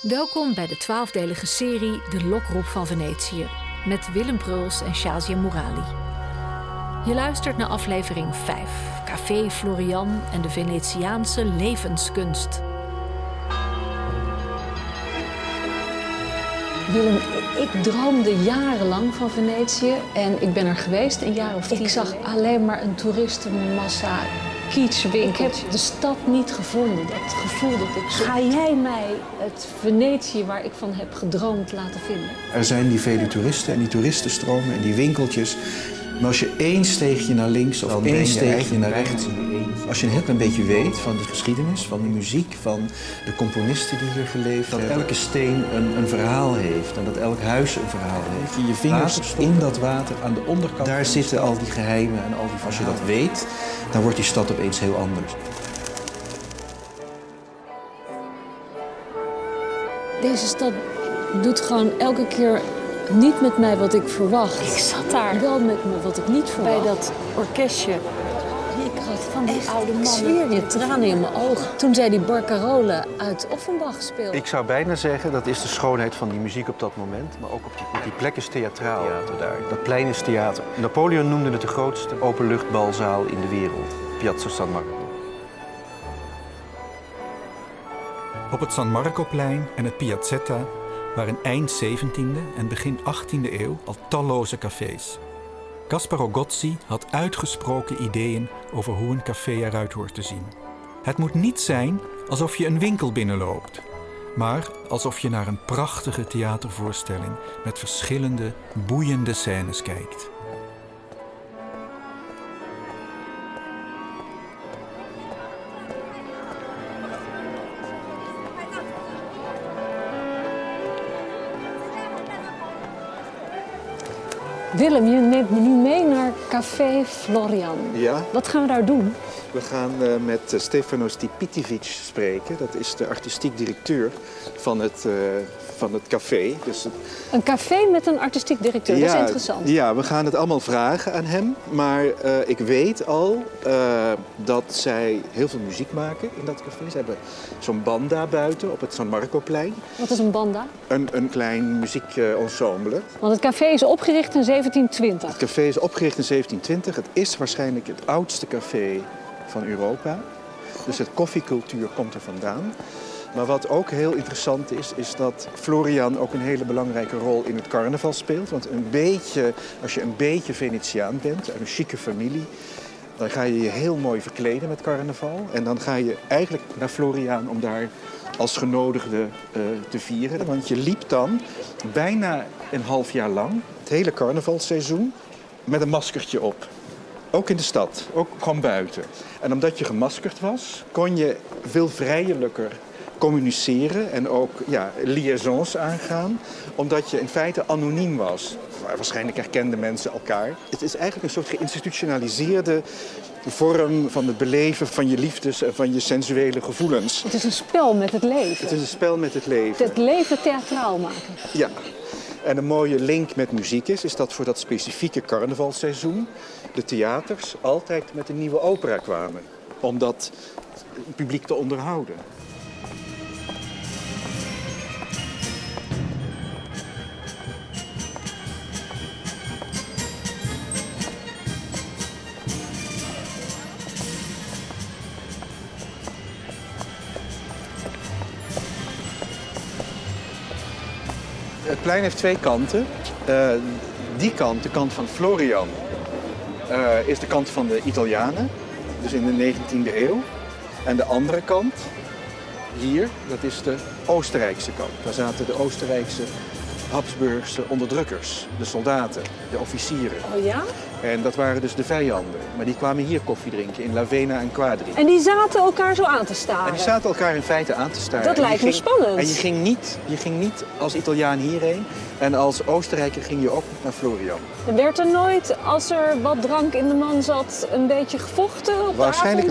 Welkom bij de 12-delige serie De Lokroep van Venetië met Willem Bruls en Chazia Mourali. Je luistert naar aflevering 5, Café Florian en de Venetiaanse levenskunst. Willem, ik droomde jarenlang van Venetië en ik ben er geweest een jaar of 10. Ik zag alleen maar een toeristenmassa. Ik heb de stad niet gevonden, dat gevoel dat ik zocht. Ga jij mij het Venetië waar ik van heb gedroomd laten vinden? Er zijn die vele toeristen en die toeristenstromen en die winkeltjes. Maar als je één steegje naar links of één steegje naar rechts... Als je een heel klein beetje weet van de geschiedenis, van de muziek... van de componisten die hier geleefd hebben... dat elke steen een verhaal heeft en dat elk huis een verhaal heeft. Je vingers in dat water aan de onderkant... daar zitten al die geheimen en al die verhalen. Als je dat weet, dan wordt die stad opeens heel anders. Deze stad doet gewoon elke keer... niet met mij wat ik verwacht. Ik zat daar. Wel met me wat ik niet verwacht. Bij dat orkestje. Ik had van die echt, oude man. Zweer je tranen in mijn ogen. Toen zij die barcarolle uit Offenbach speelde. Ik zou bijna zeggen, dat is de schoonheid van die muziek op dat moment. Maar ook op die plek is theatraal. Theater daar. Dat plein is theater. Napoleon noemde het de grootste openluchtbalzaal in de wereld. Piazza San Marco. Op het San Marcoplein en het Piazzetta... waren eind 17e en begin 18e eeuw al talloze cafés. Gasparo Gozzi had uitgesproken ideeën over hoe een café eruit hoort te zien. Het moet niet zijn alsof je een winkel binnenloopt, maar alsof je naar een prachtige theatervoorstelling met verschillende, boeiende scènes kijkt. Willem, je neemt me nu mee naar Café Florian. Ja. Wat gaan we daar doen? We gaan met Stefano Stipitivic spreken. Dat is de artistiek directeur van het café. Dus het... Een café met een artistiek directeur, ja, dat is interessant. Ja, we gaan het allemaal vragen aan hem. Maar ik weet al dat zij heel veel muziek maken in dat café. Ze hebben zo'n banda buiten op het San Marcoplein. Wat is een banda? Een klein muziekensemble. Want het café is opgericht in 1720. Het café is opgericht in 1720. Het is waarschijnlijk het oudste café van Europa. Dus het koffiecultuur komt er vandaan. Maar wat ook heel interessant is, is dat Florian ook een hele belangrijke rol in het carnaval speelt. Want als je een beetje Venetiaan bent, uit een chique familie, dan ga je je heel mooi verkleden met carnaval. En dan ga je eigenlijk naar Florian om daar als genodigde te vieren. Want je liep dan bijna een half jaar lang, het hele carnavalseizoen, met een maskertje op. Ook in de stad, ook gewoon buiten. En omdat je gemaskerd was, kon je veel vrijelijker communiceren en ook liaisons aangaan, omdat je in feite anoniem was. Waarschijnlijk herkenden mensen elkaar. Het is eigenlijk een soort geïnstitutionaliseerde vorm van het beleven van je liefdes en van je sensuele gevoelens. Het is een spel met het leven. Het is een spel met het leven. Het leven theatraal maken. Ja. En een mooie link met muziek is dat voor dat specifieke carnavalseizoen de theaters altijd met een nieuwe opera kwamen, om dat publiek te onderhouden. Het plein heeft twee kanten. Die kant, de kant van Florian, is de kant van de Italianen, dus in de 19e eeuw. En de andere kant, hier, dat is de Oostenrijkse kant. Daar zaten de Oostenrijkse Habsburgse onderdrukkers, de soldaten, de officieren. Oh ja? En dat waren dus de vijanden. Maar die kwamen hier koffie drinken, in Lavena en Quadri. En die zaten elkaar zo aan te staren? En die zaten elkaar in feite aan te staren. Dat lijkt me spannend. En je ging niet als Italiaan hierheen. En als Oostenrijker ging je ook naar Florian. Werd er nooit, als er wat drank in de man zat, een beetje gevochten op Waarschijnlijk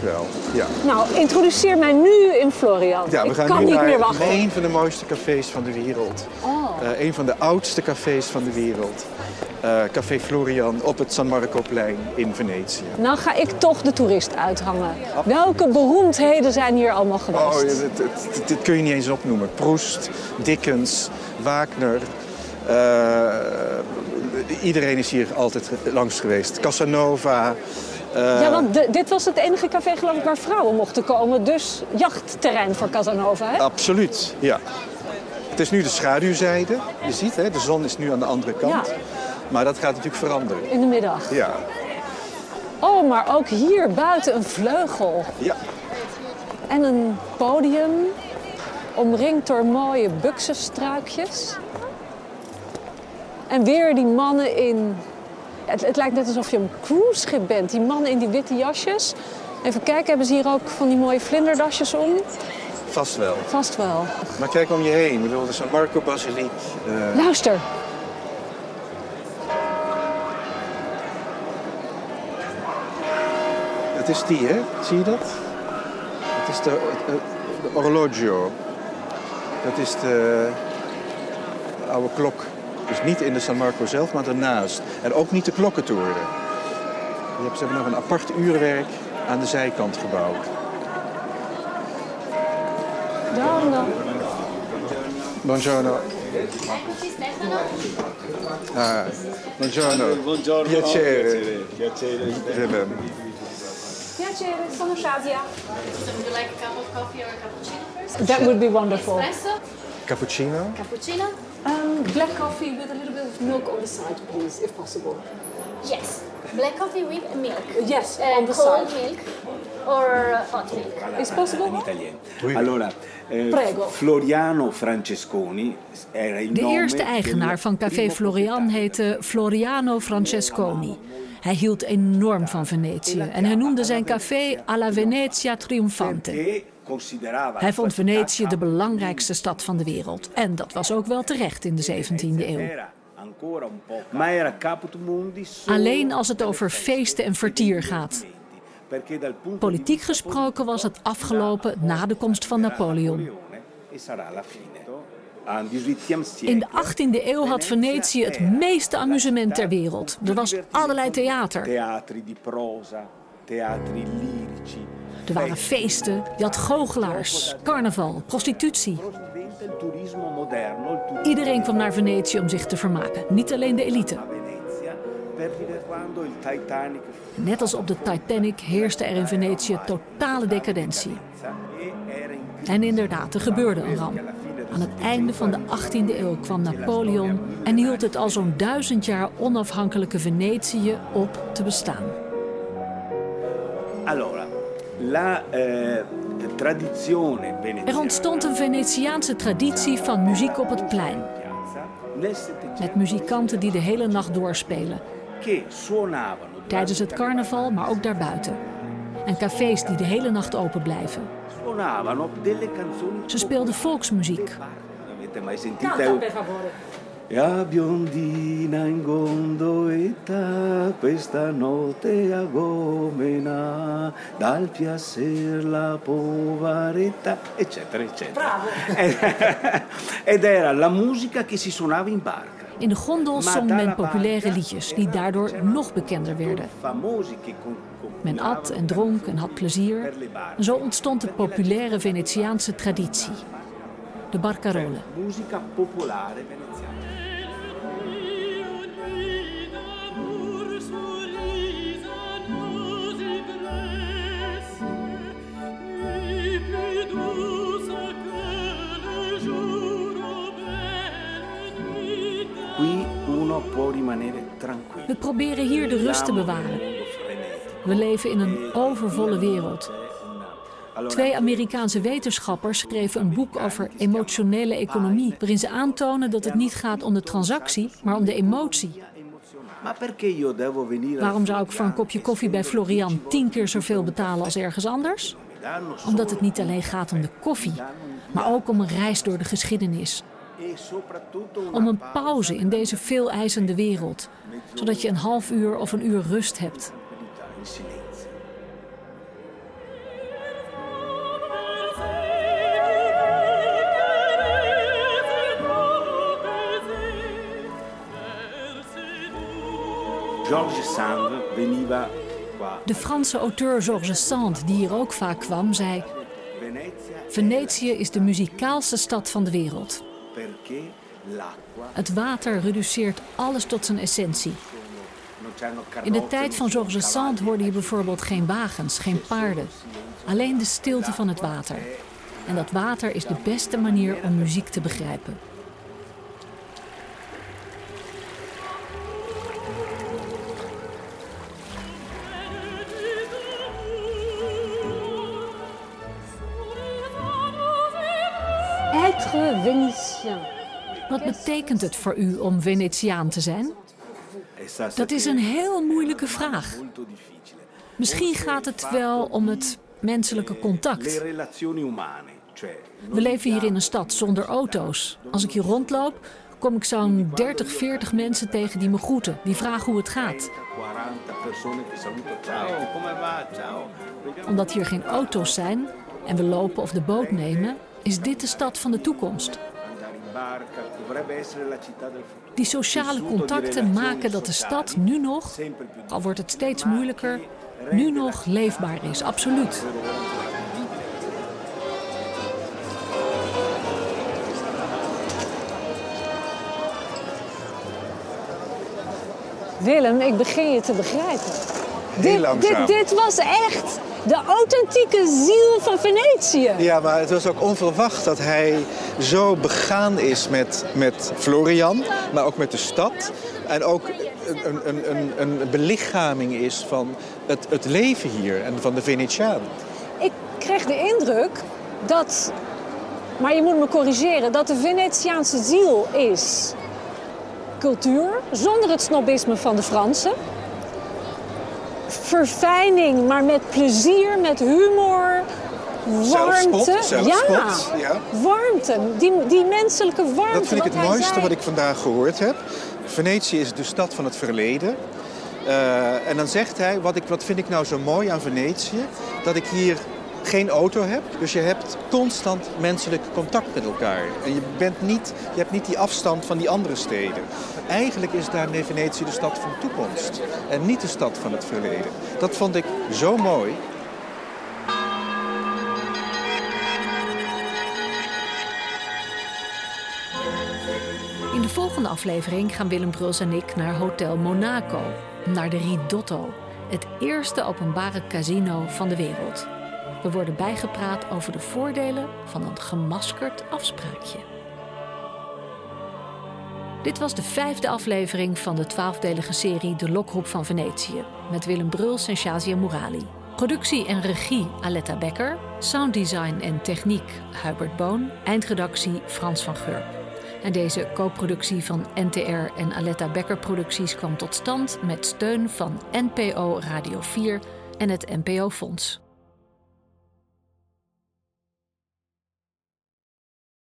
wel, ja. Nou, introduceer mij nu in Florian. Ja, Ik kan niet meer wachten. Een van de mooiste cafés van de wereld. Oh. Een van de oudste cafés van de wereld. Café Florian op het San Marcoplein in Venetië. Nou ga ik toch de toerist uithangen. Absoluut. Welke beroemdheden zijn hier allemaal geweest? Dit kun je niet eens opnoemen. Proust, Dickens, Wagner. Iedereen is hier altijd langs geweest. Casanova. Ja, want dit was het enige café geloof ik waar vrouwen mochten komen. Dus jachtterrein voor Casanova, hè? Absoluut, ja. Het is nu de schaduwzijde. Je ziet, hè, de zon is nu aan de andere kant. Ja. Maar dat gaat natuurlijk veranderen. In de middag? Ja. Oh, maar ook hier buiten een vleugel. Ja. En een podium, omringd door mooie buksenstruikjes. En weer die mannen in... Het lijkt net alsof je een cruiseschip bent. Die mannen in die witte jasjes. Even kijken, hebben ze hier ook van die mooie vlinderdasjes om? Vast wel. Vast wel. Maar kijk om je heen. Ik bedoel, de San Marco Basiliek. Luister. Het is die, hè? Zie je dat? Het is de orologio. Dat is de oude klok. Dus niet in de San Marco zelf, maar daarnaast. En ook niet de klokkentoren. Ze hebben nog een apart uurwerk aan de zijkant gebouwd. Buongiorno. Buongiorno. Ah, buongiorno. Buongiorno. Piacere. Piacere. Piacere, sono Chazia. Would you like a cup of coffee or a cappuccino first? That would be wonderful. Espresso? Cappuccino. Cappuccino. Black coffee with a little bit of milk on the side, please, if possible. Yes. Black coffee with milk. Yes, on the cold side. Milk or hot milk. Is possible? In Italiano. Allora, prego. Floriano Francesconi era il nome. De eerste eigenaar van Café Florian heette Floriano Francesconi. Hij hield enorm van Venetië en hij noemde zijn café alla Venezia Triumphante. Hij vond Venetië de belangrijkste stad van de wereld. En dat was ook wel terecht in de 17e eeuw. Alleen als het over feesten en vertier gaat. Politiek gesproken was het afgelopen na de komst van Napoleon. In de 18e eeuw had Venetië het meeste amusement ter wereld. Er was allerlei theater. Theatri di prosa, theatri lirici. Er waren feesten, je had goochelaars, carnaval, prostitutie. Iedereen kwam naar Venetië om zich te vermaken, niet alleen de elite. Net als op de Titanic heerste er in Venetië totale decadentie. En inderdaad, er gebeurde een ramp. Aan het einde van de 18e eeuw kwam Napoleon en hield het al zo'n 1000 jaar onafhankelijke Venetië op te bestaan. Allora. Er ontstond een Venetiaanse traditie van muziek op het plein. Met muzikanten die de hele nacht doorspelen. Tijdens het carnaval, maar ook daarbuiten. En cafés die de hele nacht open blijven. Ze speelden volksmuziek. Ja, biondina in gondoletta, questa notte agomena, dal piacer la poveretta, eccetera, eccetera. Bravo! Ed era la musica che si suonava in barca. In de gondel zong men populaire liedjes die daardoor nog bekender werden. Men at en dronk en had plezier. En zo ontstond de populaire Venetiaanse traditie, de barcarolle. Musica popolare veneziana. We proberen hier de rust te bewaren. We leven in een overvolle wereld. 2 Amerikaanse wetenschappers schreven een boek over emotionele economie, waarin ze aantonen dat het niet gaat om de transactie, maar om de emotie. Waarom zou ik voor een kopje koffie bij Florian 10 keer zoveel betalen als ergens anders? Omdat het niet alleen gaat om de koffie, maar ook om een reis door de geschiedenis. Om een pauze in deze veeleisende wereld, zodat je een half uur of een uur rust hebt. Georges Sand veniva qua. De Franse auteur Georges Sand, die hier ook vaak kwam, zei: Venetië is de muzikaalste stad van de wereld. Het water reduceert alles tot zijn essentie. In de tijd van Georges Sand hoorde je bijvoorbeeld geen wagens, geen paarden. Alleen de stilte van het water. En dat water is de beste manier om muziek te begrijpen. Être Vénitien. Wat betekent het voor u om Venetiaan te zijn? Dat is een heel moeilijke vraag. Misschien gaat het wel om het menselijke contact. We leven hier in een stad zonder auto's. Als ik hier rondloop, kom ik zo'n 30, 40 mensen tegen die me groeten. Die vragen hoe het gaat. Omdat hier geen auto's zijn en we lopen of de boot nemen, is dit de stad van de toekomst. Die sociale contacten maken dat de stad nu nog, al wordt het steeds moeilijker, nu nog leefbaar is, absoluut. Willem, ik begin je te begrijpen. Dit was echt de authentieke ziel van Venetië. Ja, maar het was ook onverwacht dat hij zo begaan is met Florian, maar ook met de stad. En ook een belichaming is van het leven hier en van de Venetiaan. Ik kreeg de indruk dat, maar je moet me corrigeren, dat de Venetiaanse ziel is cultuur, zonder het snobisme van de Fransen. Verfijning, maar met plezier, met humor, warmte. Zelfspot, ja. Warmte, die menselijke warmte. Dat vind ik het mooiste wat ik vandaag gehoord heb. Venetië is de stad van het verleden. En dan zegt hij, wat vind ik nou zo mooi aan Venetië? Dat ik hier geen auto heb, dus je hebt constant menselijk contact met elkaar. En je hebt niet die afstand van die andere steden. Eigenlijk is daarmee Venetië de stad van de toekomst en niet de stad van het verleden. Dat vond ik zo mooi. In de volgende aflevering gaan Willem Bruls en ik naar Hotel Monaco, naar de Ridotto, het eerste openbare casino van de wereld. We worden bijgepraat over de voordelen van een gemaskerd afspraakje. Dit was de 5e aflevering van de 12-delige serie De Lokroep van Venetië, met Willem Bruls en Chazia Mourali. Productie en regie Aletta Becker, sounddesign en techniek Hubert Boon, eindredactie Frans van Gurp. En deze co-productie van NTR en Aletta Becker Producties kwam tot stand met steun van NPO Radio 4 en het NPO Fonds.